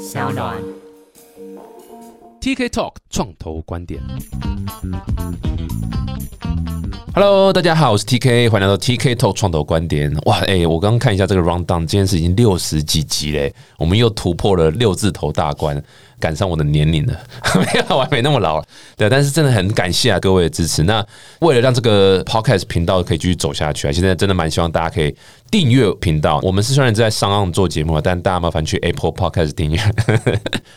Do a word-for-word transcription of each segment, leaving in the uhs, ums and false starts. SoundOn，T K Talk 创投观点。Hello， 大家好，我是 T K， 欢迎来到 T K Talk 创投观点。哇，哎、欸，我刚刚看一下这个 round down， 今天是已经六十几集嘞，我们又突破了六字头大关，赶上我的年龄了。没有，我还没那么老了。对，但是真的很感谢啊各位的支持。那为了让这个 podcast 频道可以继续走下去啊，现在真的蛮希望大家可以订阅频道。我们是虽然在SoundOn做节目啊，但大家麻烦去 Apple Podcast 订阅。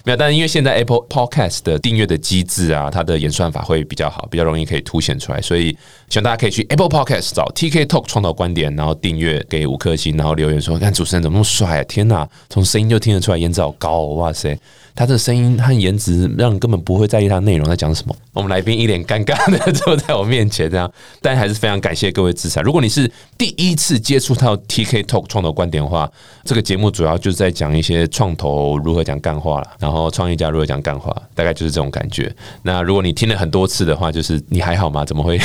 没有，但是因为现在 Apple Podcast 的订阅的机制啊，它的演算法会比较好，比较容易可以凸显出来，所以。希望大家可以去 Apple Podcast 找 T K Talk 创投观点，然后订阅给五颗星，然后留言说：“看主持人怎么那么帅啊！天哪，从声音就听得出来颜值好高哦！哇塞，他这声音和颜值让你根本不会在意他内容在讲什么。”我们来宾一脸尴尬的坐在我面前，这样，但还是非常感谢各位支持。如果你是第一次接触到 T K Talk 创投观点的话，这个节目主要就是在讲一些创投如何讲干话啦，然后创业家如何讲干话，大概就是这种感觉。那如果你听了很多次的话，就是你还好吗？怎么会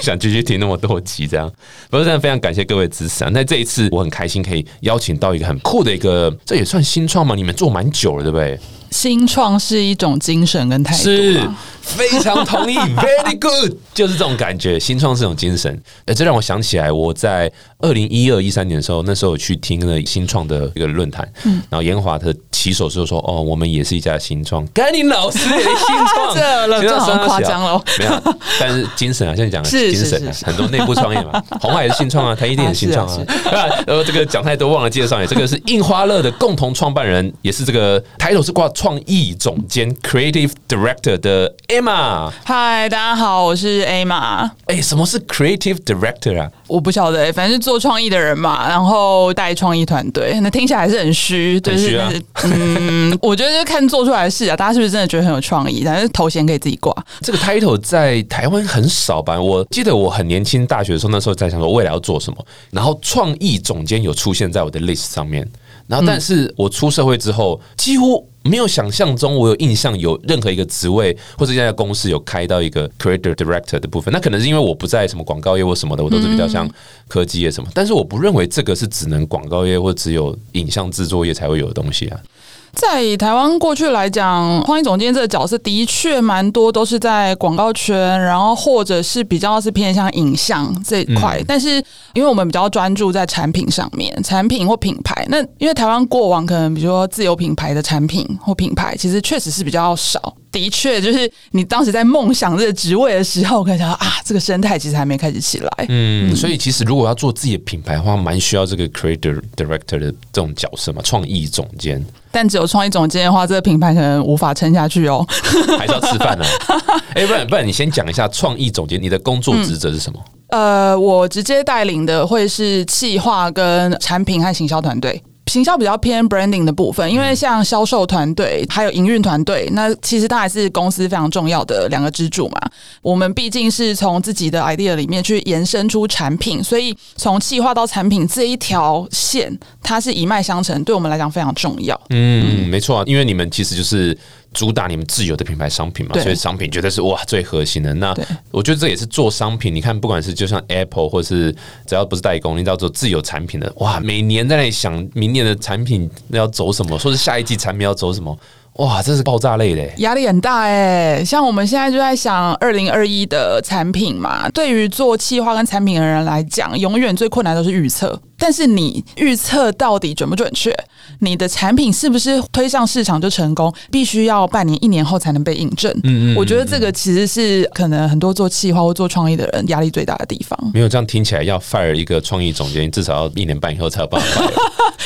想？继续听那么多集，这样，不是真的非常感谢各位支持啊！那这一次我很开心可以邀请到一个很酷的一个，这也算新创嘛？你们做蛮久了，对不对？新创是一种精神跟态度，是非常同意，very good， 就是这种感觉。新创是一种精神，呃，这让我想起来，我在二零一二一三年的时候，那时候我去听了新创的一个论坛，嗯、然后延华的起手就说：“哦，我们也是一家新创。”甘霖老师也是新创，这了这好夸张了，没有，但是精神啊，像你讲的精神、啊，很多内部创业嘛，鸿海也是新创啊，台积电也是新创啊，然后这个讲太多忘了介绍你，这个是印花乐的共同创办人，也是这个抬头是挂。创意总监 Creative Director 的 Emma， 嗨，大家好，我是 Emma。哎、欸，什么是 Creative Director 啊？我不晓得、欸，反正是做创意的人嘛，然后带创意团队，那听起来还是很虚，就是、啊、嗯，我觉得就看做出来的事啊，大家是不是真的觉得很有创意？但是头衔可以自己挂。这个 title 在台湾很少吧？我记得我很年轻，大学的时候，那时候在想说未来要做什么，然后创意总监有出现在我的 list 上面，然后但是我出社会之后，几乎。没有想象中，我有印象有任何一个职位或者一家公司有开到一个 creative director 的部分，那可能是因为我不在什么广告业或什么的，我都是比较像科技业什么，但是我不认为这个是只能广告业或只有影像制作业才会有的东西啊。在台湾过去来讲，创意总监这个角色的确蛮多都是在广告圈，然后或者是比较是偏向影像这一块、嗯、但是因为我们比较专注在产品上面，产品或品牌，那因为台湾过往可能比如说自有品牌的产品或品牌其实确实是比较少，的确就是你当时在梦想这个职位的时候可以想到啊，这个生态其实还没开始起来。嗯，所以其实如果要做自己的品牌的话，蛮需要这个 creative director 的这种角色嘛，创意总监。但只有创意总监的话，这个品牌可能无法撑下去哦，还是要吃饭啊。欸、不然不然，你先讲一下创意总监，你的工作职责是什么？嗯、呃，我直接带领的会是企划跟产品和行销团队。行销比较偏 branding 的部分，因为像销售团队还有营运团队，那其实它还是公司非常重要的两个支柱嘛。我们毕竟是从自己的 idea 里面去延伸出产品，所以从企划到产品这一条线，它是一脉相承，对我们来讲非常重要。嗯，没错啊，因为你们其实就是。主打你们自有的品牌商品嘛，所以商品绝对是哇最核心的。那我觉得这也是做商品，你看不管是就像 Apple 或是只要不是代工，你只要做自有产品的，哇，每年在那里想明年的产品要走什么，说是下一季产品要走什么。哇，这是爆炸类的，压力很大哎、欸！像我们现在就在想二零二一的产品嘛，对于做企划跟产品的人来讲，永远最困难都是预测。但是你预测到底准不准确，你的产品是不是推上市场就成功，必须要半年一年后才能被印证。嗯嗯嗯嗯，我觉得这个其实是可能很多做企划或做创意的人压力最大的地方。没有，这样听起来要 fire 一个创意总监，至少要一年半以后才有办法 fire。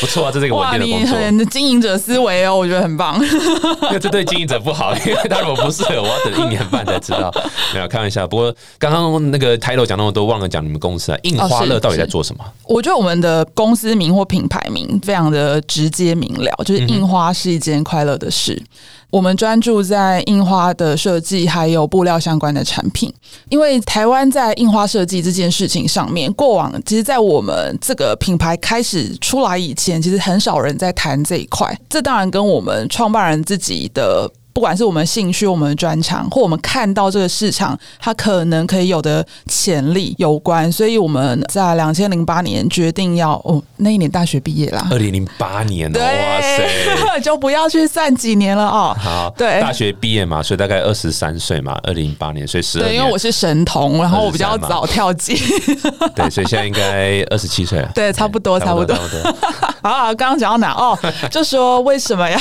不错啊，这是一个稳定的工作。哇，你很经营者思维哦，我觉得很棒。因为这对经营者不好，因为他如果不适合，我要等一年半才知道。没有，开玩笑。不过刚刚那个抬头讲那么多，忘了讲你们公司啊，印花乐到底在做什么？哦、我觉得我们的公司名或品牌名非常的直接明了，就是印花是一件快乐的事。嗯，我们专注在印花的设计还有布料相关的产品，因为台湾在印花设计这件事情上面，过往其实在我们这个品牌开始出来以前，其实很少人在谈这一块，这当然跟我们创办人自己的不管是我们兴趣、我们专长，或我们看到这个市场它可能可以有的潜力有关。所以我们在二零零八年决定要哦，那一年大学毕业啦，二零零八年、哦、对，哇塞就不要去算几年了哦。好，对，大学毕业嘛，所以大概二十三岁嘛，二零零八年，所以十二年，对，因为我是神童，然后我比较早跳级对，所以现在应该二十七岁了，对，差不多差不多好好，刚刚讲到哪哦就说为什么要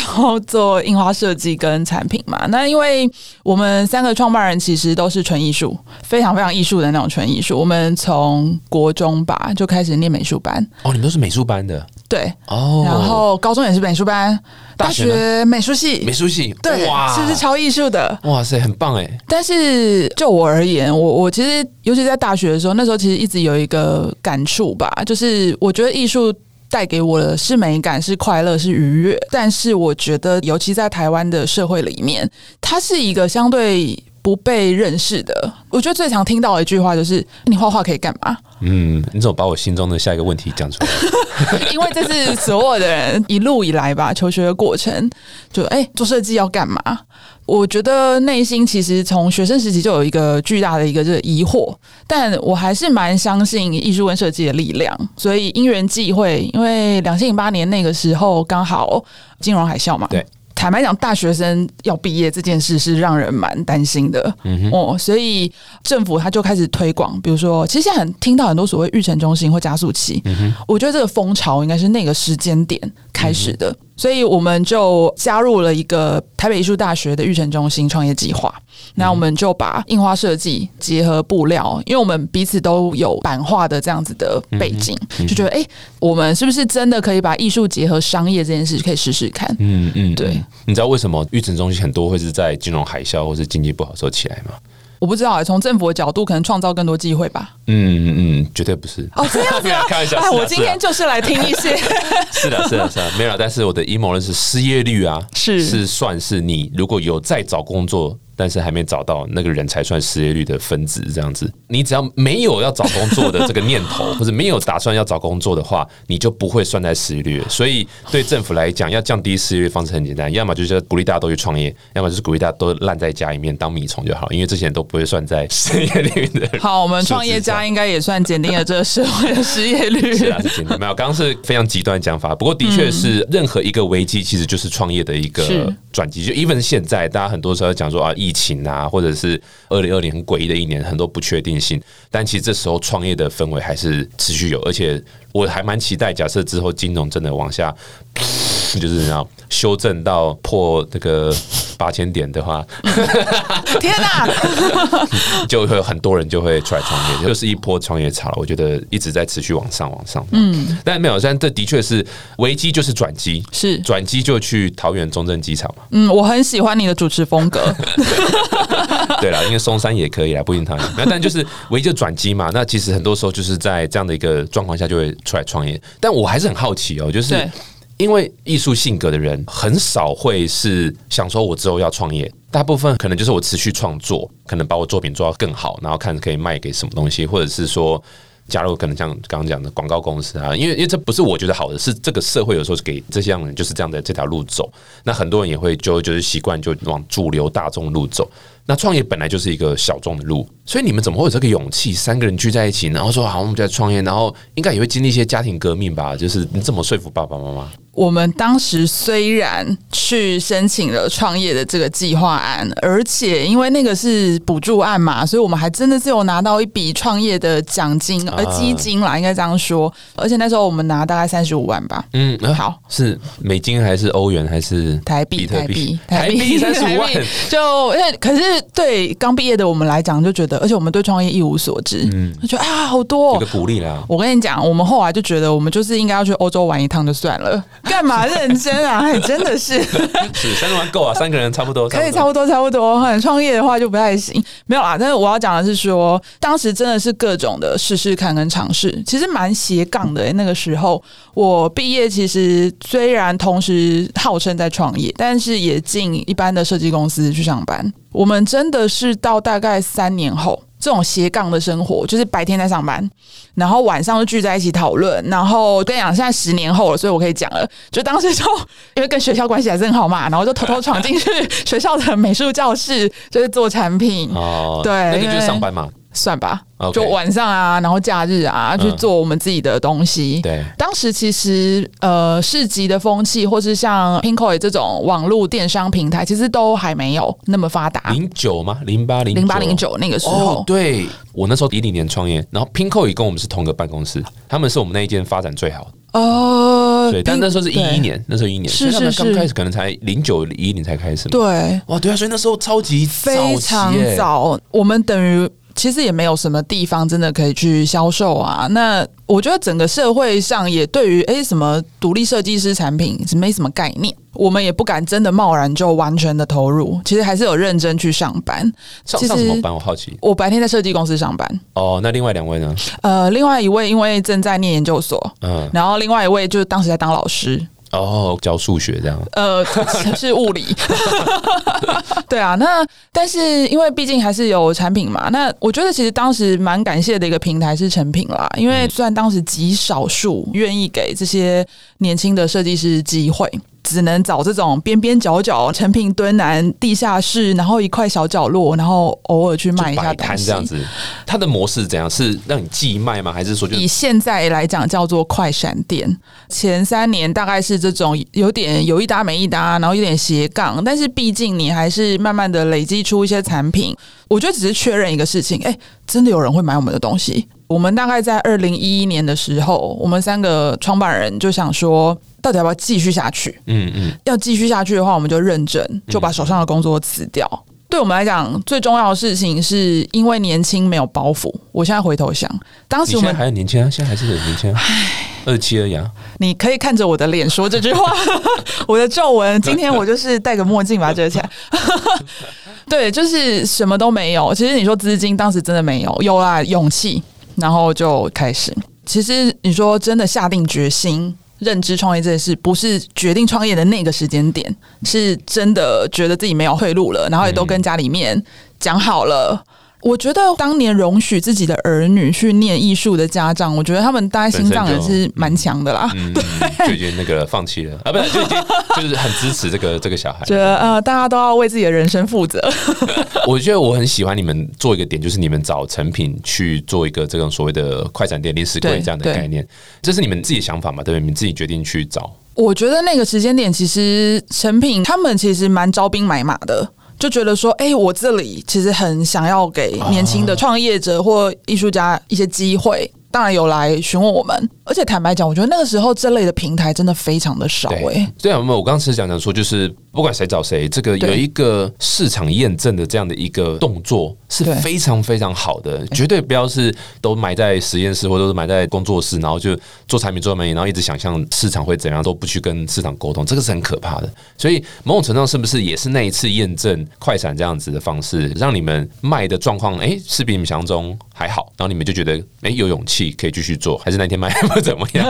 做印花设计跟产品嘛，那因为我们三个创办人其实都是纯艺术，非常非常艺术的那种纯艺术。我们从国中吧就开始念美术班哦，你们都是美术班的，对哦，然后高中也是美术班，大学美术系，美术系，对，哇，是不是超艺术的？哇塞，很棒哎！但是就我而言，我我其实尤其在大学的时候，那时候其实一直有一个感触吧，就是我觉得艺术带给我的是美感，是快乐，是愉悦。但是我觉得，尤其在台湾的社会里面，它是一个相对不被认识的。我觉得最常听到的一句话就是：“你画画可以干嘛？”嗯，你怎么把我心中的下一个问题讲出来因为这是所有的人一路以来吧求学的过程，就哎、欸、做设计要干嘛，我觉得内心其实从学生时期就有一个巨大的一个这个疑惑，但我还是蛮相信艺术跟设计的力量，所以因缘际会，因为二零零八年那个时候刚好金融海啸嘛，对，坦白讲大学生要毕业这件事是让人蛮担心的、嗯哦、所以政府他就开始推广，比如说其实现在很听到很多所谓育成中心或加速器、嗯、我觉得这个风潮应该是那个时间点开始的、嗯，所以我们就加入了一个台北艺术大学的育成中心创业计划，那我们就把印花设计结合布料，因为我们彼此都有版画的这样子的背景，就觉得哎、欸，我们是不是真的可以把艺术结合商业这件事可以试试看。嗯嗯，对，你知道为什么育成中心很多会是在金融海啸或是经济不好的时候起来吗？我不知道、欸，从政府的角度可能创造更多机会吧。嗯嗯，绝对不是。哦，这样子啊，开玩笑。哎，我今天就是来听一些。是的，是的，是的，没有。但是我的阴谋论是失业率啊，是是算是你如果有在找工作，但是还没找到那个人才算失业率的分子，这样子。你只要没有要找工作的这个念头，或者没有打算要找工作的话，你就不会算在失业率。所以对政府来讲，要降低失业率方式很简单，要么就是鼓励大家都去创业，要么就是鼓励大家都烂在家里面当米虫就好，因为这些人都不会算在失业率的。好，我们创业家应该也算减低了这个社会的失业率。是啊，是减低。没有，刚刚是非常极端的讲法，不过的确是任何一个危机其实就是创业的一个转机。就 even 现在大家很多时候讲说啊，疫情啊，或者是二零二零很诡异的一年，很多不确定性，但其实这时候创业的氛围还是持续有，而且我还蛮期待，假设之后金融真的往下就是要修正到破这个八千点的话天哪就会有很多人就会出来创业，就是一波创业潮，我觉得一直在持续往上往上。嗯，但没有，但这的确是危机就是转机，是转机就去桃园中正机场嘛。嗯，我很喜欢你的主持风格对啦，因为松山也可以啦，不一定桃园。那但就是危机就转机嘛，那其实很多时候就是在这样的一个状况下就会出来创业。但我还是很好奇哦，就是因为艺术性格的人很少会是想说我之后要创业，大部分可能就是我持续创作，可能把我作品做到更好，然后看可以卖给什么东西，或者是说加入可能像刚刚讲的广告公司啊，因为因为这不是我觉得好的，是这个社会有时候给这些人就是这样的这条路走，那很多人也会就就是习惯就往主流大众路走。那创业本来就是一个小众的路，所以你们怎么会有这个勇气三个人聚在一起，然后说好我们就在创业，然后应该也会经历一些家庭革命吧，就是你怎么说服爸爸妈妈？我们当时虽然去申请了创业的这个计划案，而且因为那个是补助案嘛，所以我们还真的是有拿到一笔创业的奖金，而基金啦，应该这样说。而且那时候我们拿大概三十五万吧。嗯，好，是美金还是欧元还是台币？台币，台币三十五万，就可是对刚毕业的我们来讲，就觉得，而且我们对创业一无所知，嗯，就觉得啊，好多哦，一个鼓励啦。我跟你讲，我们后来就觉得，我们就是应该要去欧洲玩一趟就算了。干嘛认真啊？哎，真的是是三个人够啊，三个人差不多，可以差不多差不多。很创业的话就不太行，没有啦。但是我要讲的是说，当时真的是各种的试试看跟尝试，其实蛮斜杠的、欸。那个时候我毕业，其实虽然同时号称在创业，但是也进一般的设计公司去上班。我们真的是到大概三年后，这种斜杠的生活，就是白天在上班，然后晚上就聚在一起讨论。然后跟你讲，现在十年后了，所以我可以讲了。就当时就因为跟学校关系还是很好嘛，然后就偷偷闯进去学校的美术教室，就是做产品。哦，对，那你就上班嘛，算吧， okay. 就晚上啊，然后假日啊，去做我们自己的东西。嗯、对，当时其实呃，市集的风气，或是像 Pinkoi 这种网络电商平台，其实都还没有那么发达。零九吗？零八零零八零九那个时候，哦、对我那时候一零年创业，然后 Pinkoi 跟我们是同个办公室，他们是我们那一间发展最好的。哦、对，但那时候是一一年，那时候一年，是是是，所以他们刚开始可能才零九一一年才开始嘛。对，哇，对啊，所以那时候超级早期、欸、非常早，我们等于。其实也没有什么地方真的可以去销售啊。那我觉得整个社会上也对于诶什么独立设计师产品是没什么概念，我们也不敢真的贸然就完全的投入，其实还是有认真去上班。上上什么班？我好奇。我白天在设计公司上班。哦，那另外两位呢？呃，另外一位因为正在念研究所，嗯，然后另外一位就是当时在当老师。哦，教数学这样？呃，是物理。对啊，那但是因为毕竟还是有产品嘛，那我觉得其实当时蛮感谢的一个平台是成品啦，因为虽然当时极少数愿意给这些年轻的设计师机会。只能找这种边边角角、成品敦南地下室，然后一块小角落，然后偶尔去卖一下东西。这样子，它的模式是怎样？是让你寄卖吗？还是说就以现在来讲叫做快闪店？前三年大概是这种有点有一搭没一搭，然后有点斜杠，但是毕竟你还是慢慢的累积出一些产品。我觉得只是确认一个事情，哎、欸，真的有人会买我们的东西。我们大概在二零一一年的时候，我们三个创办人就想说。到底要不要继续下去？嗯嗯，要继续下去的话，我们就认真，就把手上的工作辞掉。嗯、对我们来讲，最重要的事情是因为年轻没有包袱。我现在回头想，当时我们你现在还很年轻啊，现在还是很年轻啊，二七而已啊。你可以看着我的脸说这句话，我的皱纹。今天我就是戴个墨镜把它遮起来。对，就是什么都没有。其实你说资金，当时真的没有，有啦勇气，然后就开始。其实你说真的下定决心。认知创业这件事不是决定创业的那个时间点，是真的觉得自己没有退路了，然后也都跟家里面讲好了。我觉得当年容许自己的儿女去念艺术的家长，我觉得他们大概心脏也是蛮强的啦。嗯，就已经那个放弃了啊，不是，就已经就是很支持这个这个小孩。觉得呃，大家都要为自己的人生负责。我觉得我很喜欢你们做一个点，就是你们找成品去做一个这种所谓的快闪店、零食柜这样的概念，这是你们自己的想法嘛？对不对？你们自己决定去找。我觉得那个时间点，其实成品他们其实蛮招兵买马的。就觉得说，哎、欸，我这里其实很想要给年轻的创业者或艺术家一些机会，当然有来询问我们。而且坦白讲，我觉得那个时候这类的平台真的非常的少、欸。哎，对啊，我刚刚是讲讲说，就是不管谁找谁，这个有一个市场验证的这样的一个动作是非常非常好的，对，绝对不要是都埋在实验室或者是埋在工作室，然后就做产品做产品，然后一直想象市场会怎样，都不去跟市场沟通，这个是很可怕的。所以某种程度上，是不是也是那一次验证快闪这样子的方式，让你们卖的状况，哎、欸，是比你们想象中还好，然后你们就觉得，哎、欸，有勇气可以继续做，还是那天卖？怎么样？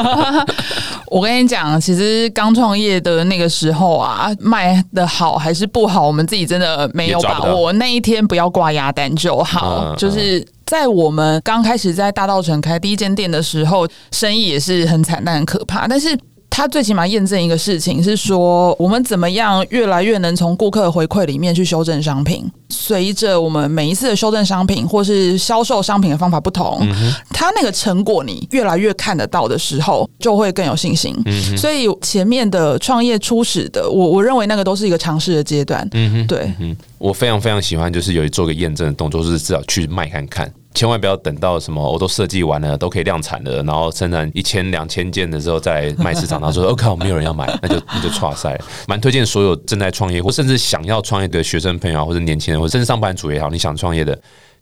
我跟你讲，其实刚创业的那个时候啊，卖的好还是不好，我们自己真的没有把握。那一天不要挂鸭蛋就好，嗯、就是。在我们刚开始在大稻埕开第一间店的时候，生意也是很惨淡、很可怕，但是。他最起码验证一个事情是说，我们怎么样越来越能从顾客回馈里面去修正商品。随着我们每一次的修正商品或是销售商品的方法不同，嗯、它那个成果你越来越看得到的时候，就会更有信心。嗯、所以前面的创业初始的，我我认为那个都是一个尝试的阶段。嗯、对、嗯，我非常非常喜欢，就是有做个验证的动作，就是至少去卖看看。千万不要等到什么我都设计完了，都可以量产了，然后生产一千两千件的时候再卖市场，然后说：“我、哦、靠，没有人要买，那就那就挫赛了。”蛮推荐所有正在创业或甚至想要创业的学生朋友，或者年轻人，或者甚至上班族也好，你想创业的，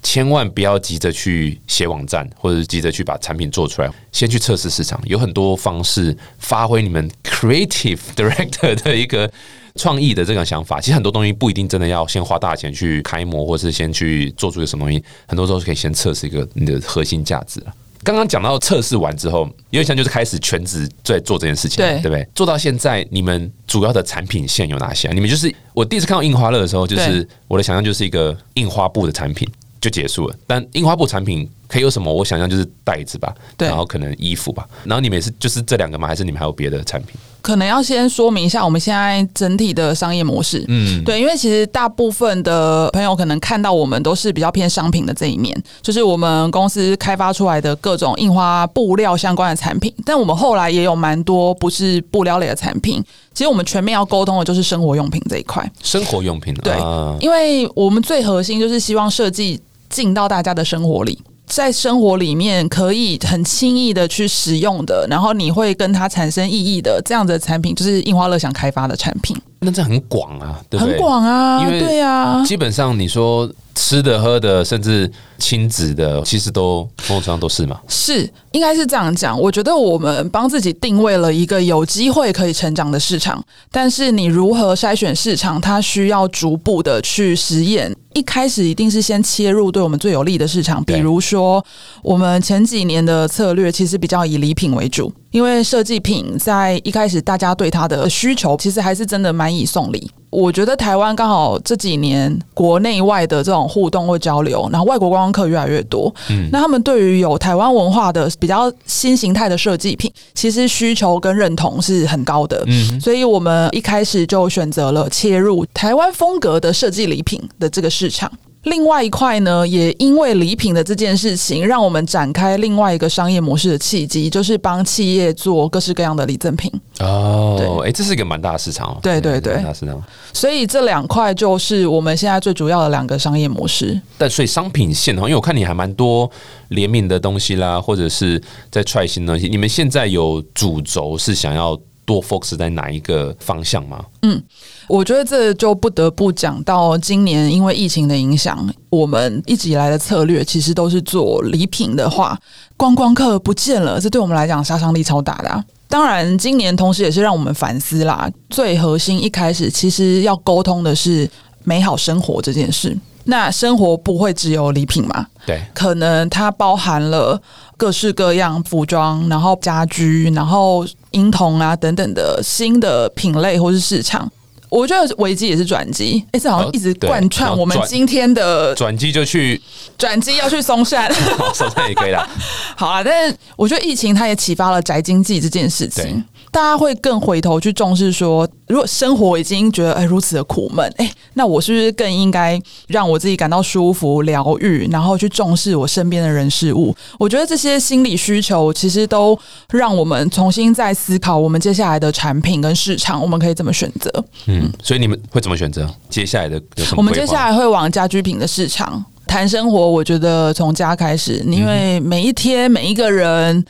千万不要急着去写网站，或者急着去把产品做出来，先去测试市场，有很多方式发挥你们 creative director 的一个。创意的这个想法，其实很多东西不一定真的要先花大钱去开模，或是先去做出一个什么东西，很多时候可以先测试一个你的核心价值。刚刚讲到测试完之后，有点像就是开始全职在做这件事情，对不对？做到现在，你们主要的产品线有哪些？你们就是我第一次看到印花乐的时候，就是我的想象就是一个印花布的产品。就结束了。但印花布产品可以有什么？我想象就是袋子吧，然后可能衣服吧。然后你们也是就是这两个吗？还是你们还有别的产品？可能要先说明一下我们现在整体的商业模式，嗯，对，因为其实大部分的朋友可能看到我们都是比较偏商品的这一面，就是我们公司开发出来的各种印花布料相关的产品，但我们后来也有蛮多不是布料类的产品。其实我们全面要沟通的就是生活用品这一块，生活用品，对，啊，因为我们最核心就是希望设计进到大家的生活里。在生活里面可以很轻易的去使用的，然后你会跟它产生意义的这样子的产品，就是印花乐想开发的产品。那这很广啊，对不对？很广啊，因为对啊，基本上你说吃的、喝的，甚至亲子的，其实都某种程度都是嘛。是，应该是这样讲。我觉得我们帮自己定位了一个有机会可以成长的市场，但是你如何筛选市场，它需要逐步的去实验。一开始一定是先切入对我们最有利的市场，比如说我们前几年的策略其实比较以礼品为主，因为设计品在一开始大家对它的需求其实还是真的蛮以送礼。我觉得台湾刚好这几年国内外的这种互动或交流，然后外国观光客越来越多，嗯，那他们对于有台湾文化的比较新形态的设计品其实需求跟认同是很高的，嗯，所以我们一开始就选择了切入台湾风格的设计礼品的这个市场。另外一块呢，也因为礼品的这件事情让我们展开另外一个商业模式的契机，就是帮企业做各式各样的礼赠品。哦，欸，这是一个蛮大的市场，哦，对对对，大市场。所以这两块就是我们现在最主要的两个商业模式。但所以商品线，因为我看你还蛮多联名的东西啦，或者是在try新东西，你们现在有主轴是想要多 focus 在哪一个方向吗？嗯，我觉得这就不得不讲到今年因为疫情的影响，我们一直以来的策略其实都是做礼品的话，观光客不见了，这对我们来讲杀伤力超大的啊。当然今年同时也是让我们反思啦，最核心一开始其实要沟通的是美好生活这件事。那生活不会只有礼品嘛？对，可能它包含了各式各样服装，然后家居，然后婴童啊等等的新的品类或是市场。我觉得危机也是转机，哎，欸，这好像一直贯穿我们今天的转机，就去转机要去松山，松山也可以啦。好啦，但是我觉得疫情它也启发了宅经济这件事情，大家会更回头去重视说，如果生活已经觉得哎如此的苦闷，哎，那我是不是更应该让我自己感到舒服、疗愈，然后去重视我身边的人事物？我觉得这些心理需求其实都让我们重新再思考我们接下来的产品跟市场，我们可以怎么选择？嗯。嗯，所以你们会怎么选择接下来的有什么？我们接下来会往家居品的市场谈生活。我觉得从家开始，因为每一天每一个人，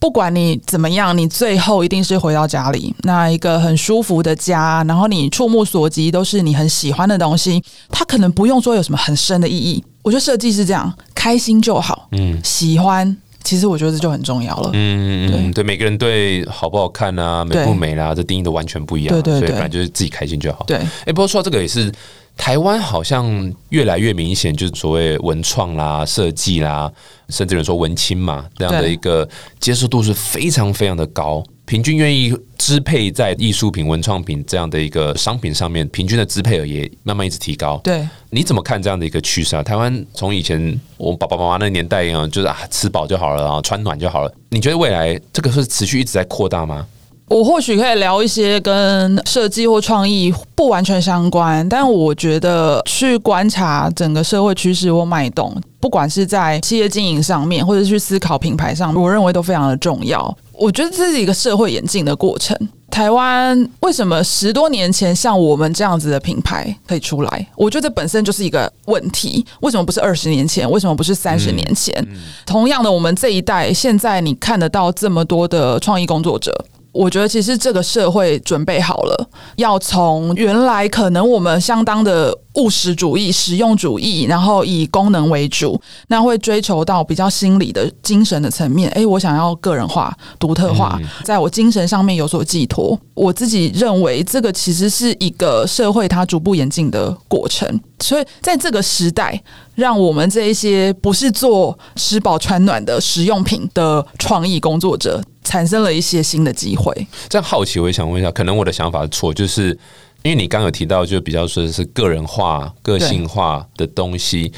不管你怎么样，你最后一定是回到家里，那一个很舒服的家，然后你触目所及都是你很喜欢的东西，它可能不用说有什么很深的意义。我觉得设计是这样，开心就好，嗯，喜欢。其实我觉得这就很重要了。嗯，对，对，每个人对好不好看啊、美不美啦，啊，这定义都完全不一样，啊。对对对，所以本来就是自己开心就好。对，哎，欸，不过说到这个也是，台湾好像越来越明显，就是所谓文创啦、设计啦，甚至有人说文青嘛，这样的一个接受度是非常非常的高。平均愿意支配在艺术品、文创品这样的一个商品上面，平均的支配额也慢慢一直提高。对，你怎么看这样的一个趋势啊？台湾从以前我爸爸妈妈那个年代啊，就是啊吃饱就好了啊，穿暖就好了。你觉得未来这个是持续一直在扩大吗？我或许可以聊一些跟设计或创意不完全相关，但我觉得去观察整个社会趋势或脉动，不管是在企业经营上面，或者去思考品牌上，我认为都非常的重要。我觉得这是一个社会演进的过程。台湾为什么十多年前像我们这样子的品牌可以出来？我觉得这本身就是一个问题。为什么不是二十年前？为什么不是三十年前？嗯嗯，同样的，我们这一代现在你看得到这么多的创意工作者，我觉得其实这个社会准备好了，要从原来可能我们相当的务实主义、实用主义，然后以功能为主，那会追求到比较心理的、精神的层面。哎，我想要个人化、独特化，在我精神上面有所寄托。我自己认为，这个其实是一个社会它逐步演进的过程。所以，在这个时代，让我们这一些不是做吃饱穿暖的实用品的创意工作者，产生了一些新的机会。这样好奇，我也想问一下，可能我的想法是错，就是。因为你刚刚有提到，就比较说是个人化、个性化的东西，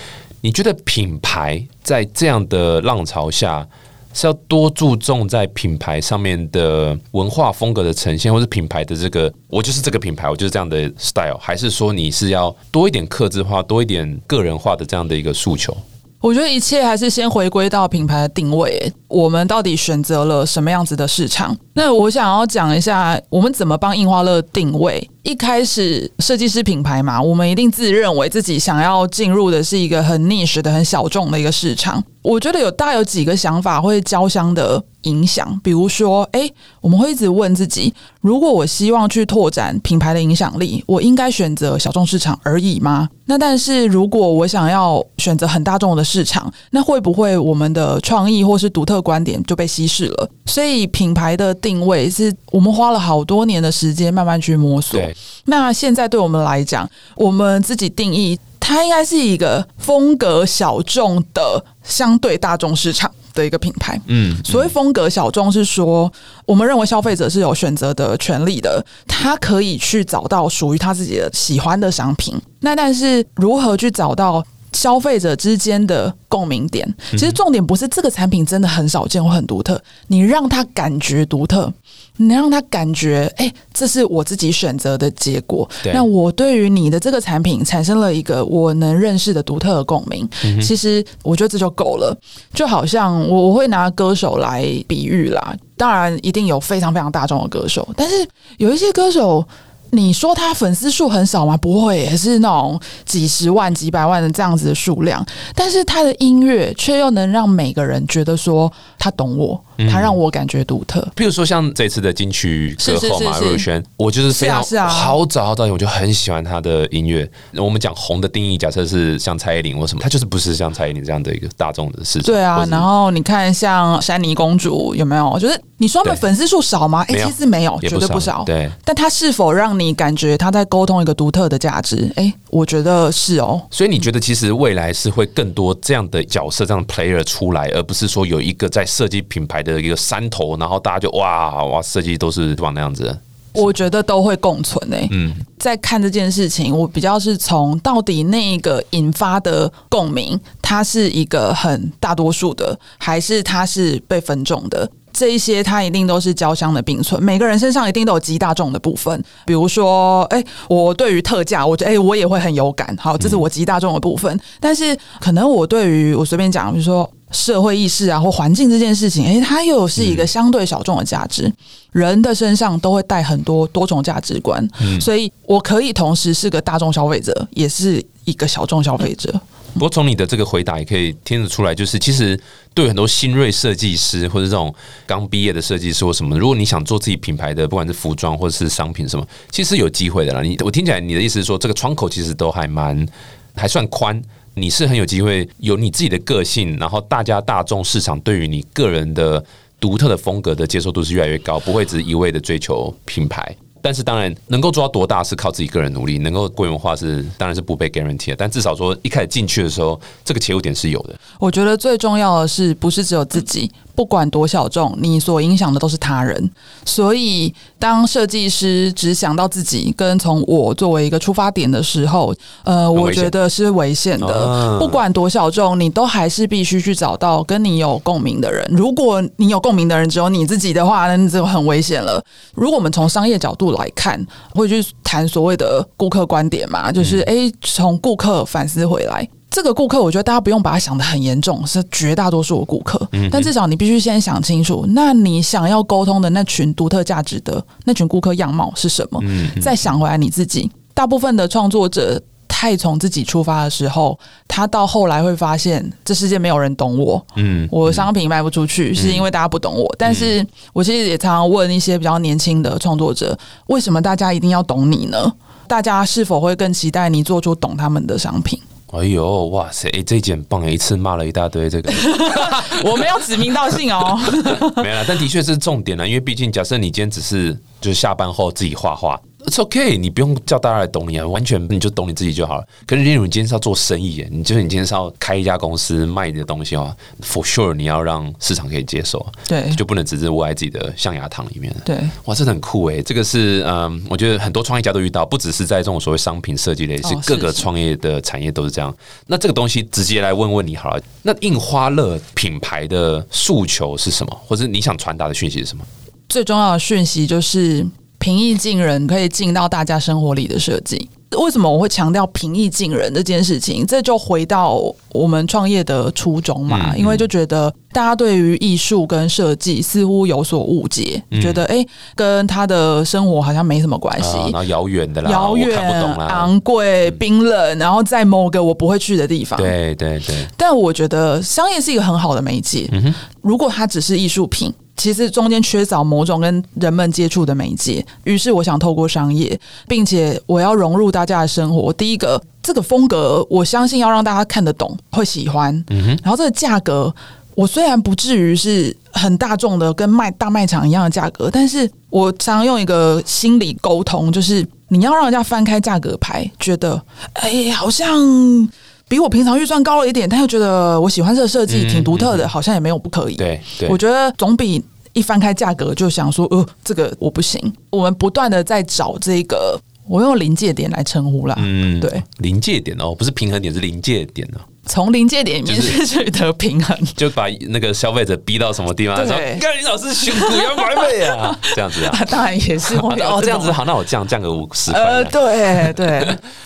你觉得品牌在这样的浪潮下是要多注重在品牌上面的文化风格的呈现，或是品牌的这个我就是这个品牌我就是这样的 style， 还是说你是要多一点客制化多一点个人化的这样的一个诉求？我觉得一切还是先回归到品牌的定位，我们到底选择了什么样子的市场。那我想要讲一下我们怎么帮印花乐定位。一开始设计师品牌嘛，我们一定自认为自己想要进入的是一个很 niche 的很小众的一个市场。我觉得有大有几个想法会交相的影响，比如说诶，我们会一直问自己，如果我希望去拓展品牌的影响力，我应该选择小众市场而已吗？那但是如果我想要选择很大众的市场，那会不会我们的创意或是独特观点就被稀释了？所以品牌的定位是我们花了好多年的时间慢慢去摸索。那现在对我们来讲，我们自己定义它应该是一个风格小众的相对大众市场的一个品牌。嗯，所谓风格小众是说，我们认为消费者是有选择的权利的，他可以去找到属于他自己的喜欢的商品。那但是如何去找到消费者之间的共鸣点，其实重点不是这个产品真的很少见或很独特，你让他感觉独特，你让他感觉哎、欸，这是我自己选择的结果，那我对于你的这个产品产生了一个我能认识的独特的共鸣、嗯、其实我觉得这就够了。就好像 我, 我会拿歌手来比喻啦，当然一定有非常非常大众的歌手，但是有一些歌手你说他粉丝数很少吗？不会，也是那种几十万几百万的这样子的数量，但是他的音乐却又能让每个人觉得说他懂我、嗯、他让我感觉独特。比如说像这次的金曲歌后马若瑄，我就是非常是、啊是啊、好早好早我就很喜欢他的音乐。我们讲红的定义假设是像蔡依林或什么，他就是不是像蔡依林这样的一个大众的市场。对啊，然后你看像珊妮公主有没有，就是你说他们粉丝数少吗、欸、其实没有，绝对不少。对，但他是否让你你感觉他在沟通一个独特的价值、欸、我觉得是哦。所以你觉得其实未来是会更多这样的角色这样的 player 出来，而不是说有一个在设计品牌的一个山头，然后大家就哇哇设计都是往那样子的。我觉得都会共存、欸嗯、在看这件事情我比较是从到底那个引发的共鸣它是一个很大多数的，还是它是被分众的，这一些它一定都是交相的并存，每个人身上一定都有极大众的部分。比如说，哎、欸，我对于特价，我觉得哎、欸，我也会很有感。好，这是我极大众的部分。但是，可能我对于我随便讲，比如说社会意识啊，或环境这件事情，哎、欸，它又是一个相对小众的价值。人的身上都会带很多多种价值观，嗯、所以我可以同时是个大众消费者，也是一个小众消费者。不过从你的这个回答也可以听得出来，就是其实对很多新锐设计师或者这种刚毕业的设计师或什么，如果你想做自己品牌的，不管是服装或者是商品什么，其实有机会的啦。你我听起来你的意思是说，这个窗口其实都还蛮还算宽，你是很有机会有你自己的个性，然后大家大众市场对于你个人的独特的风格的接受度是越来越高，不会只一味的追求品牌。但是当然能够做到多大是靠自己个人努力，能够规模化是当然是不被 guarantee 的，但至少说一开始进去的时候这个切入点是有的。我觉得最重要的是不是只有自己，不管多小众，你所影响的都是他人。所以当设计师只想到自己跟从我作为一个出发点的时候，呃，我觉得是危险的、啊、不管多小众你都还是必须去找到跟你有共鸣的人。如果你有共鸣的人只有你自己的话，那你就很危险了。如果我们从商业角度来看，会去谈所谓的顾客观点嘛，就是哎，从顾客反思回来，这个顾客我觉得大家不用把它想得很严重，是绝大多数的顾客，但至少你必须先想清楚，那你想要沟通的那群独特价值的那群顾客样貌是什么，再想回来你自己。大部分的创作者太从自己出发的时候，他到后来会发现这世界没有人懂我，嗯，我商品卖不出去、嗯、是因为大家不懂我、嗯、但是我其实也常常问一些比较年轻的创作者，为什么大家一定要懂你呢？大家是否会更期待你做出懂他们的商品？哎呦，哇塞！欸、这一集很棒，一次骂了一大堆这个，我没有指名道姓哦，没啦，但的确是重点啦，因为毕竟假设你今天只是就是下班后自己画画， It's okay， 你不用叫大家来懂你啊，完全你就懂你自己就好了。可是如果你今天是要做生意耶，你就是你今天是要开一家公司卖你的东西的话 ，for sure 你要让市场可以接受，对，就不能只是窝在自己的象牙塔里面。对，哇，这很酷哎、欸，这个是嗯，我觉得很多创业家都遇到，不只是在这种所谓商品设计类，是各个创业的产业都是这样。哦、是是那这个东西直接来问问你好了，那印花乐品牌的诉求是什么，或者你想传达的讯息是什么？最重要的讯息就是。平易近人，可以进到大家生活里的设计。为什么我会强调平易近人这件事情？这就回到我们创业的初衷嘛，嗯嗯、因为就觉得大家对于艺术跟设计似乎有所误解，嗯、觉得哎、欸，跟他的生活好像没什么关系，然后遥远的啦，遥远、昂贵、冰冷，然后在某个我不会去的地方。对对对。但我觉得商业是一个很好的媒介，嗯、如果它只是艺术品。其实中间缺少某种跟人们接触的媒介，于是我想透过商业，并且我要融入大家的生活。第一个，这个风格我相信要让大家看得懂，会喜欢。嗯哼。然后这个价格，我虽然不至于是很大众的，跟卖大卖场一样的价格，但是我常用一个心理沟通，就是你要让人家翻开价格牌，觉得哎，好像。比我平常预算高了一点，但又觉得我喜欢这个设计挺独特的、嗯嗯，好像也没有不可以。对，对我觉得总比一翻开价格就想说，呃，这个我不行。我们不断的在找这个，我用临界点来称呼啦。嗯，对，临界点哦，不是平衡点，是临界点哦。从临界点里面是取得平衡，就是、就把那个消费者逼到什么地方，说：“干你老是选股要买美啊！”这样子啊，啊当然也是我哦，这样子好，那我降降个五十块。呃，对对，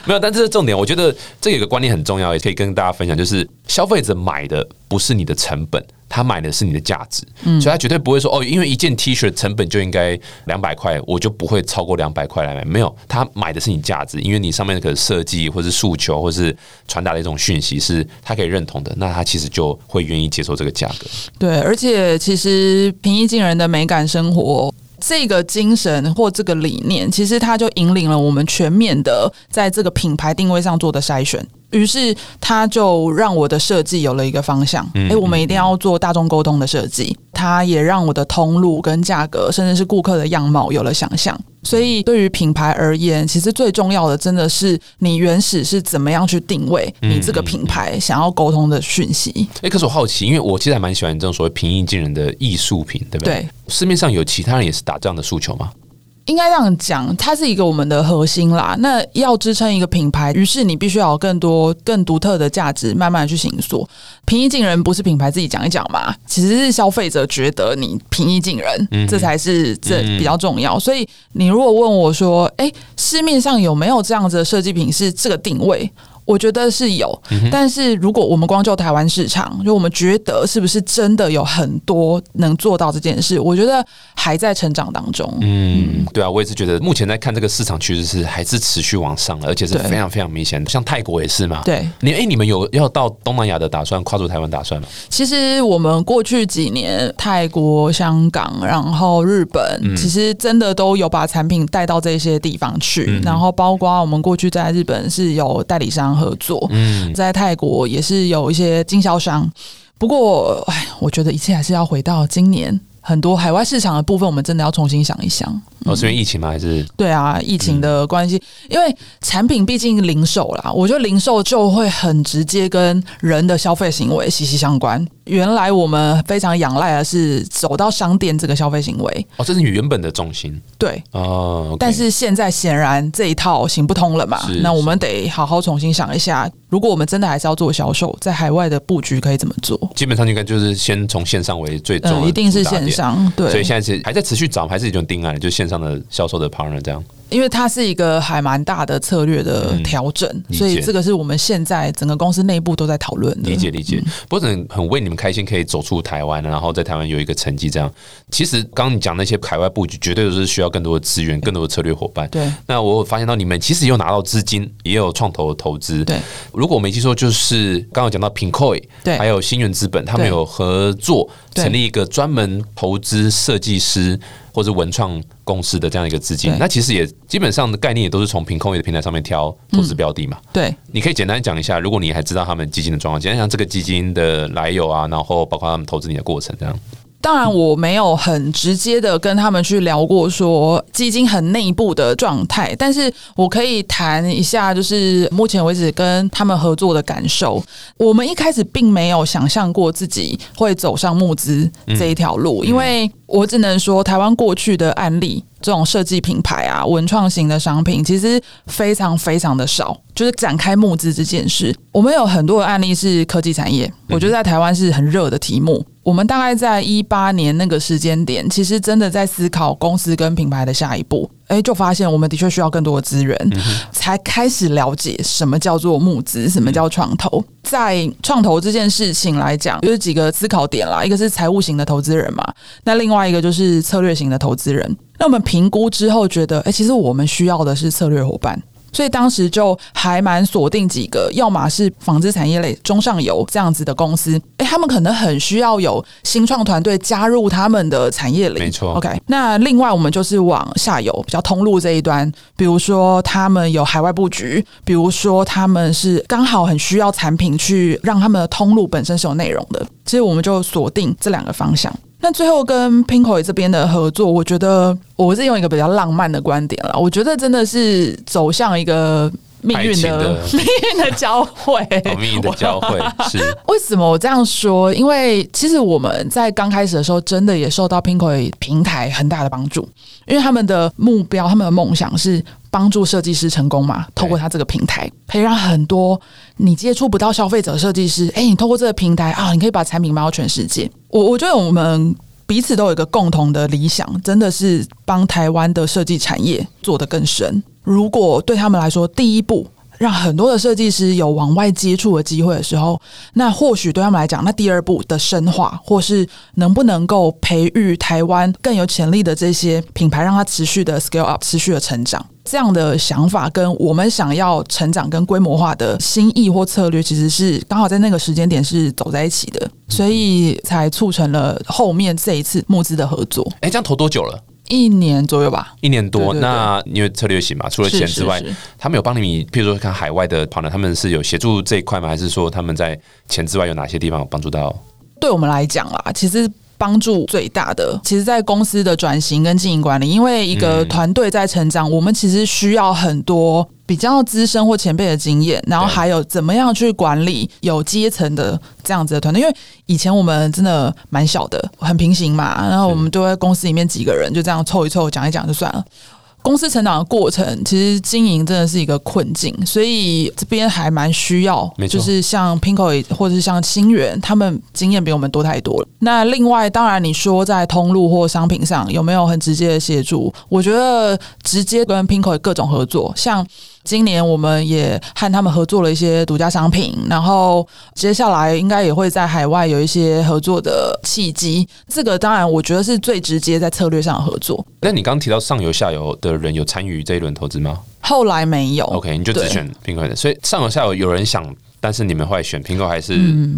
没有，但这是重点。我觉得这有个观念很重要，也可以跟大家分享，就是消费者买的不是你的成本。他买的是你的价值、嗯，所以他绝对不会说哦，因为一件 T 恤成本就应该两百块，我就不会超过两百块来买。没有，他买的是你价值，因为你上面的设计或是诉求，或是传达的一种讯息是他可以认同的，那他其实就会愿意接受这个价格。对，而且其实平易近人的美感生活。这个精神或这个理念，其实它就引领了我们全面的在这个品牌定位上做的筛选。于是，它就让我的设计有了一个方向。嗯，欸，我们一定要做大众沟通的设计。它也让我的通路跟价格，甚至是顾客的样貌有了想象。所以，对于品牌而言，其实最重要的真的是你原始是怎么样去定位你这个品牌想要沟通的讯息。哎、嗯嗯欸，可是我好奇，因为我其实还蛮喜欢这种所谓平易近人的艺术品，对不对？对，市面上有其他人也是打这样的诉求吗？应该这样讲，它是一个我们的核心啦。那要支撑一个品牌，于是你必须要有更多更独特的价值，慢慢去形塑。平易近人不是品牌自己讲一讲嘛，其实是消费者觉得你平易近人，嗯、这才是这比较重要。嗯、所以你如果问我说，哎、欸，市面上有没有这样子的设计品是这个定位？我觉得是有，但是如果我们光就台湾市场，就我们觉得是不是真的有很多能做到这件事？我觉得还在成长当中。嗯，对啊，我也是觉得目前在看这个市场趋势是还是持续往上的，而且是非常非常明显的。像泰国也是嘛，对，你哎、欸，你们有要到东南亚的打算，跨出台湾打算吗？其实我们过去几年，泰国、香港，然后日本，嗯、其实真的都有把产品带到这些地方去，嗯、然后包括我们过去在日本是有代理商。合作，嗯，在泰国也是有一些经销商，不过，哎，我觉得一切还是要回到今年，很多海外市场的部分，我们真的要重新想一想。哦，是因为疫情吗？还是对啊，疫情的关系，嗯、因为产品毕竟零售啦，我觉得零售就会很直接跟人的消费行为息息相关。原来我们非常仰赖的是走到商店这个消费行为，哦，这是你原本的重心，对哦。Okay、但是现在显然这一套行不通了嘛，那我们得好好重新想一下，如果我们真的还是要做销售，在海外的布局可以怎么做？基本上应该就是先从线上为最重要的、嗯，一定是线上，对。所以现在是还在持续找，还是已经定案了，就是线上的销售的 partner 这样。因为它是一个还蛮大的策略的调整、嗯，所以这个是我们现在整个公司内部都在讨论的。理解理解，嗯、不过很为你们开心，可以走出台湾，然后在台湾有一个成绩这样。其实刚刚你讲那些海外布局，绝对都是需要更多的资源、更多的策略伙伴。对，那我发现到你们其实有拿到资金，也有创投投资。对，如果我没记错，就是刚刚讲到 Pinkoi， 还有新源资本，他们有合作成立一个专门投资设计师。或是文创公司的这样一个资金，那其实也基本上的概念也都是从Pinkoi的平台上面挑投资标的嘛、嗯。对，你可以简单讲一下，如果你还知道他们基金的状况，简单讲这个基金的来由啊，然后包括他们投资你的过程这样。当然我没有很直接的跟他们去聊过说基金很内部的状态，但是我可以谈一下就是目前为止跟他们合作的感受。我们一开始并没有想象过自己会走上募资这一条路、嗯、因为我只能说台湾过去的案例，这种设计品牌啊文创型的商品其实非常非常的少，就是展开募资这件事。我们有很多的案例是科技产业，我觉得在台湾是很热的题目、嗯、我们大概在一八年那个时间点其实真的在思考公司跟品牌的下一步，欸、就发现我们的确需要更多的资源、嗯、才开始了解什么叫做募资，什么叫创投。在创投这件事情来讲有几个思考点啦，一个是财务型的投资人嘛，那另外一个就是策略型的投资人。那我们评估之后觉得、欸、其实我们需要的是策略伙伴，所以当时就还蛮锁定几个，要么是纺织产业类中上游这样子的公司、欸、他们可能很需要有新创团队加入他们的产业里，没错 OK。 那另外我们就是往下游比较通路这一端，比如说他们有海外布局，比如说他们是刚好很需要产品去让他们的通路本身是有内容的，其实我们就锁定这两个方向。那最后跟 Pinkoi 这边的合作，我觉得我是用一个比较浪漫的观点啦，我觉得真的是走向一个命运 的, 的命运的交汇命运的交汇是为什么我这样说，因为其实我们在刚开始的时候真的也受到 Pinkoi 平台很大的帮助，因为他们的目标他们的梦想是帮助设计师成功嘛，透过他这个平台可以让很多你接触不到消费者设计师、欸、你透过这个平台啊，你可以把产品卖到全世界。我我觉得我们彼此都有一个共同的理想，真的是帮台湾的设计产业做得更深。如果对他们来说第一步让很多的设计师有往外接触的机会的时候，那或许对他们来讲那第二步的深化或是能不能够培育台湾更有潜力的这些品牌，让它持续的 scale up 持续的成长，这样的想法跟我们想要成长跟规模化的心意或策略其实是刚好在那个时间点是走在一起的，所以才促成了后面这一次募资的合作。哎，这样投多久了？一年左右吧，一年多。对对对，那因为策略型嘛，除了钱之外，是是是他们有帮你，譬如说看海外的 partner， 他们是有协助这一块吗？还是说他们在钱之外有哪些地方有帮助到？对我们来讲啦，其实帮助最大的，其实在公司的转型跟经营管理，因为一个团队在成长、嗯、我们其实需要很多比较资深或前辈的经验，然后还有怎么样去管理有阶层的这样子的团队，因为以前我们真的蛮小的，很平行嘛，然后我们就在公司里面几个人就这样凑一凑讲一讲就算了。公司成长的过程其实经营真的是一个困境，所以这边还蛮需要就是像 Pinkoi 或者像新源，他们经验比我们多太多了。那另外当然你说在通路或商品上有没有很直接的协助，我觉得直接跟 Pinkoi 各种合作，像今年我们也和他们合作了一些独家商品，然后接下来应该也会在海外有一些合作的契机，这个当然我觉得是最直接在策略上合作。那你刚刚提到上游下游的人有参与这一轮投资吗？后来没有。 OK， 你就只选 Pinkoi。 所以上游下游有人想，但是你们后来选 Pinkoi 还是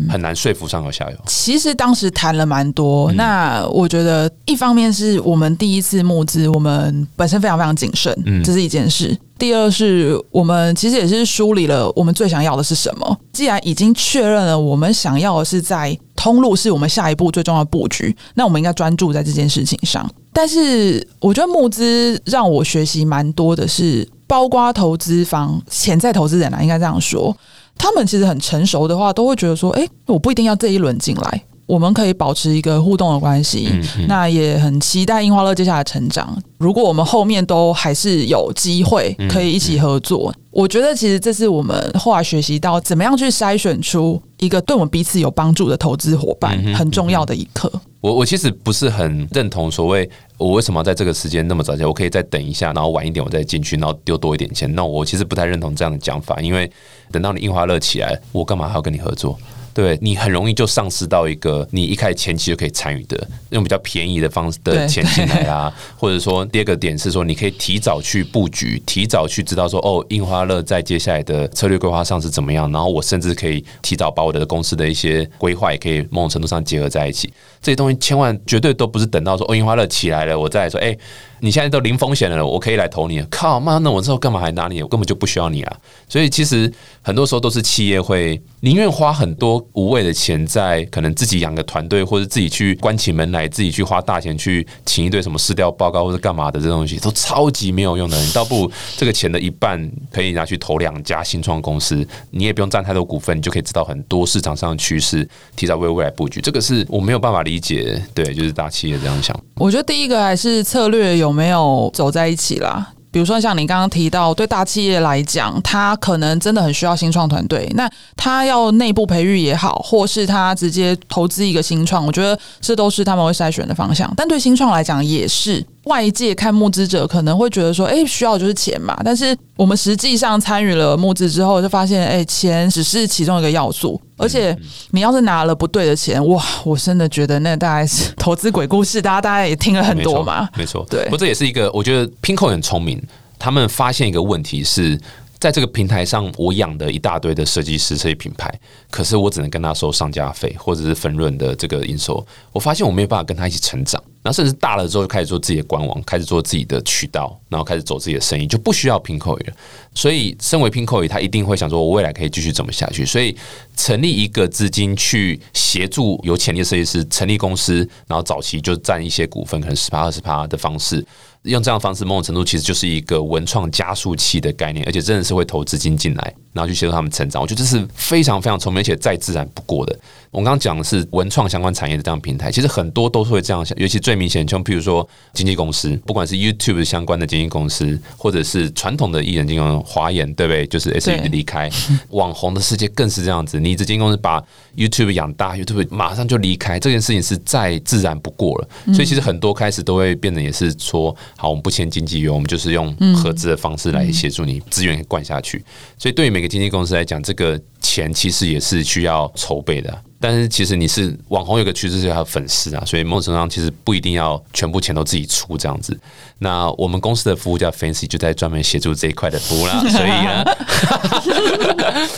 很难说服上游下游、嗯、其实当时谈了蛮多、嗯、那我觉得一方面是我们第一次募资，我们本身非常非常谨慎、嗯、这是一件事。第二是我们其实也是梳理了我们最想要的是什么，既然已经确认了我们想要的是在通路是我们下一步最重要的布局，那我们应该专注在这件事情上。但是我觉得募资让我学习蛮多的是，包括投资方潜在投资人啊，应该这样说，他们其实很成熟的话都会觉得说，哎、欸，我不一定要这一轮进来，我们可以保持一个互动的关系、嗯嗯、那也很期待印花乐接下来成长，如果我们后面都还是有机会可以一起合作、嗯嗯、我觉得其实这是我们后来学习到怎么样去筛选出一个对我们彼此有帮助的投资伙伴、嗯嗯、很重要的一课。我我其实不是很认同所谓我为什么要在这个时间那么早前，我可以再等一下然后晚一点我再进去然后丢多一点钱，那我其实不太认同这样的讲法，因为等到你印花乐起来我干嘛还要跟你合作，对，你很容易就丧失到一个你一开始前期就可以参与的，用比较便宜的方式的钱进来啊，或者说第二个点是说你可以提早去布局，提早去知道说哦，印花乐在接下来的策略规划上是怎么样，然后我甚至可以提早把我的公司的一些规划也可以某种程度上结合在一起。这些东西千万绝对都不是等到说哦，印花乐起来了我再来说哎、欸你现在都零风险了，我可以来投你了，靠妈，那我之后干嘛还拿你？我根本就不需要你啊！所以其实很多时候都是企业会宁愿花很多无谓的钱在可能自己养个团队，或者自己去关起门来自己去花大钱去请一堆什么市调报告或者干嘛的，这东西都超级没有用的。你倒不如这个钱的一半可以拿去投两家新创公司，你也不用占太多股份，你就可以知道很多市场上的趋势，提早为未来布局。这个是我没有办法理解，对，就是大企业这样想。我觉得第一个还是策略有没有走在一起啦。比如说像你刚刚提到，对大企业来讲，他可能真的很需要新创团队，那他要内部培育也好，或是他直接投资一个新创，我觉得这都是他们会筛选的方向。但对新创来讲也是，外界看募资者可能会觉得说，哎，需要就是钱嘛，但是我们实际上参与了募资之后就发现，哎，钱只是其中一个要素，而且你要是拿了不对的钱，哇，我真的觉得那大概是投资鬼故事，大家大家也听了很多嘛，没错，对。不过这也是一个，我觉得 Pinkoi 很聪明，他们发现一个问题是，在这个平台上我养的一大堆的设计师设计品牌，可是我只能跟他收上架费或者是分润的这个营收，我发现我没有办法跟他一起成长。那甚至大了之后就开始做自己的官网，开始做自己的渠道，然后开始走自己的生意，就不需要 Pinkoi 了。所以身为 Pinkoi， 他一定会想说我未来可以继续怎么下去，所以成立一个资金去协助有潜力的设计师成立公司，然后早期就占一些股份，可能 百分之十、百分之二十 的方式，用这样的方式某种程度其实就是一个文创加速器的概念，而且真的是会投资金进来，然后去协助他们成长。我觉得这是非常非常聪明而且再自然不过的。我刚刚讲的是文创相关产业的这样的平台，其实很多都是会这样想，尤其最明显像譬如说经纪公司，不管是 YouTube 相关的经纪公司，或者是传统的艺人经纪公司，华研对不对，就是 S E 离开网红的世界更是这样子，你经纪公司把 YouTube 养大， YouTube 马上就离开，这件事情是再自然不过了。所以其实很多开始都会变成也是说，好，我们不签经纪约，我们就是用合资的方式来协助你资源灌下去。所以对于每个经纪公司来讲，这个钱其实也是需要筹备的。但是其实你是网红有个趋势是他的粉丝啊，所以某种程度上其实不一定要全部钱都自己出这样子。那我们公司的服务叫 Fancy， 就在专门协助这一块的服务啦。所以呢，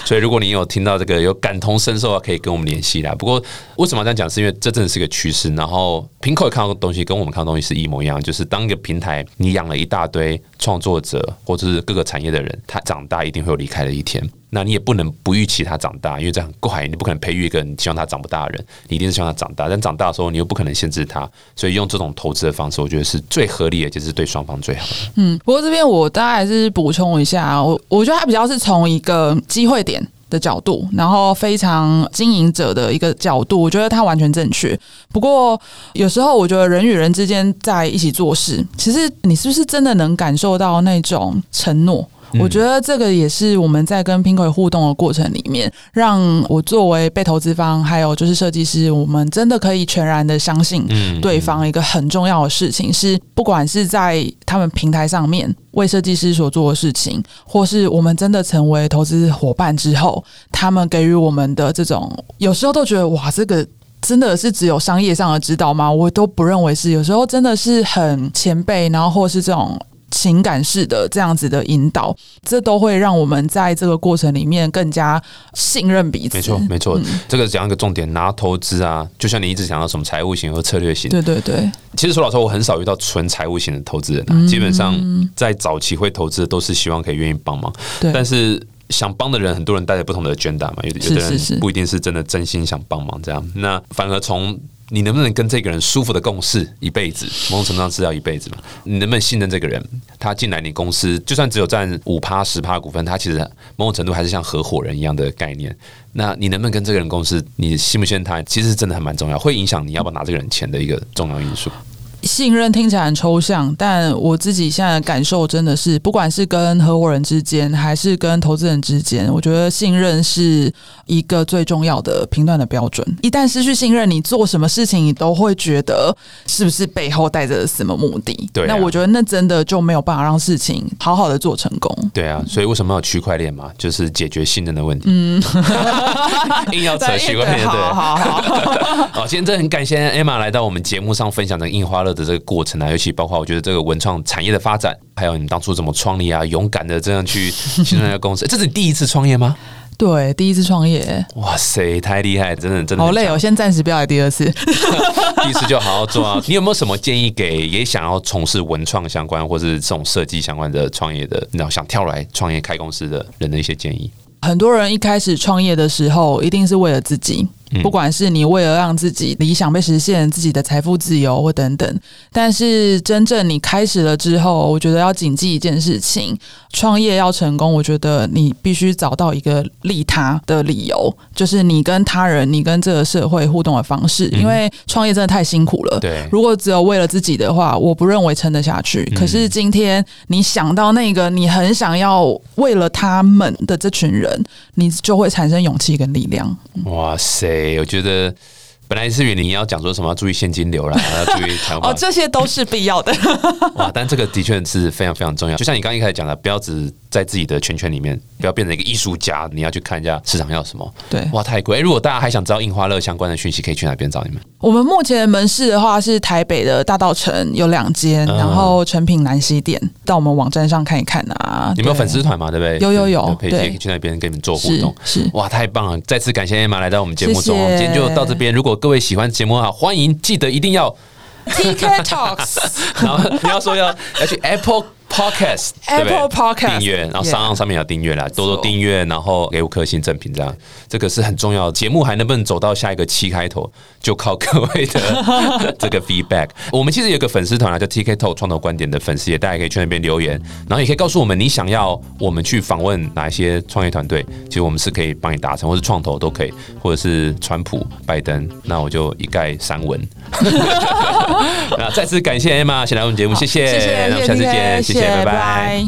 所以如果你有听到这个有感同身受啊，可以跟我们联系啦。不过为什么要这样讲，是因为这真的是个趋势。然后 Pinkoi 看到的东西跟我们看到的东西是一模一样，就是当一个平台你养了一大堆创作者或者是各个产业的人，他长大一定会有离开的一天。那你也不能不预期他长大，因为这样很怪，你不可能培育一个你希望他长不大的人，你一定是希望他长大，但长大的时候你又不可能限制他，所以用这种投资的方式，我觉得是最合理的，就是对双方最好的。嗯，不过这边我大概还是补充一下，我我觉得他比较是从一个机会点的角度，然后非常经营者的一个角度，我觉得他完全正确。不过有时候我觉得人与人之间在一起做事，其实你是不是真的能感受到那种承诺？我觉得这个也是我们在跟 Pinkoi 互动的过程里面，让我作为被投资方还有就是设计师，我们真的可以全然的相信对方。一个很重要的事情是，不管是在他们平台上面为设计师所做的事情，或是我们真的成为投资伙伴之后，他们给予我们的这种，有时候都觉得哇，这个真的是只有商业上的指导吗？我都不认为是，有时候真的是很前辈，然后或是这种情感式的这样子的引导，这都会让我们在这个过程里面更加信任彼此。没错，没错，嗯，这个讲一个重点，拿投资啊，就像你一直讲到什么财务型和策略型，对对对。其实说老实话，我很少遇到纯财务型的投资人啊，嗯，基本上在早期会投资的都是希望可以愿意帮忙，但是想帮的人，很多人带着不同的 agenda 嘛，有的人不一定是真的真心想帮忙这样，那反而从你能不能跟这个人舒服的共事一辈子，某种程度上是要一辈子嘛？你能不能信任这个人？他进来你公司，就算只有占 百分之五、百分之十 股份，他其实某种程度还是像合伙人一样的概念。那你能不能跟这个人共事？你信不信任他？其实真的还蛮重要，会影响你要不要拿这个人钱的一个重要因素。信任听起来很抽象，但我自己现在的感受真的是，不管是跟合伙人之间还是跟投资人之间，我觉得信任是一个最重要的评断的标准。一旦失去信任，你做什么事情你都会觉得是不是背后带着什么目的，对啊，那我觉得那真的就没有办法让事情好好的做成功。对啊，所以为什么要有区块链嘛，就是解决信任的问题。嗯，硬要扯区块链。好好好好，今天真的很感谢 Emma 来到我们节目上分享的印花乐的这个过程啊，尤其包括我觉得这个文创产业的发展，还有你们当初怎么创立啊，勇敢的这样去形成一个公司。这是你第一次创业吗？对，第一次创业，哇塞，太厉害，真的真的。好累哦，先暂时不要来第二次，第一次就好好做啊。你有没有什么建议给也想要从事文创相关或是这种设计相关的创业的，然后想跳来创业开公司的人的一些建议？很多人一开始创业的时候，一定是为了自己，不管是你为了让自己理想被实现，自己的财富自由或等等。但是真正你开始了之后，我觉得要谨记一件事情，创业要成功，我觉得你必须找到一个利他的理由，就是你跟他人，你跟这个社会互动的方式。因为创业真的太辛苦了，对，如果只有为了自己的话，我不认为撑得下去。可是今天你想到那个你很想要为了他们的这群人，你就会产生勇气跟力量。哇塞，我觉得本来是你要讲说什么要注意现金流啦，要注意财务哦，这些都是必要的。哇，但这个的确是非常非常重要。就像你刚刚一开始讲的，不要只在自己的圈圈里面，不要变成一个艺术家，你要去看一下市场要什么。对，哇，太贵。欸，如果大家还想知道印花乐相关的讯息，可以去哪边找你们？我们目前的门市的话是台北的大稻埕有两间，然后诚品南西店，到我们网站上看一看啊。你们有粉丝团嘛？对不对？有有有，可以去那边跟你们做互动。是，哇，太棒了！再次感谢 Emma 来到我们节目中，今天就到这边。如果各位喜欢节目的话，欢迎记得一定要 T K Talks， 然后你要说要要去 Apple Podcast， Apple Podcast 订阅，然后SoundOn上面要订阅啦， yeah， 多多订阅，然后给五颗星正评，这样这个是很重要的。节目还能不能走到下一个七开头，就靠各位的这个 feedback。我们其实有一个粉丝团啊，叫 T K Talk 创投观点的粉丝，也大家可以去那边留言，然后也可以告诉我们你想要我们去访问哪一些创业团队，其实我们是可以帮你达成，或是创投都可以，或者是川普、拜登，那我就一概三文。那再次感谢 Emma 先来我们节目，谢谢，谢谢，那我们下次见，谢谢，拜拜。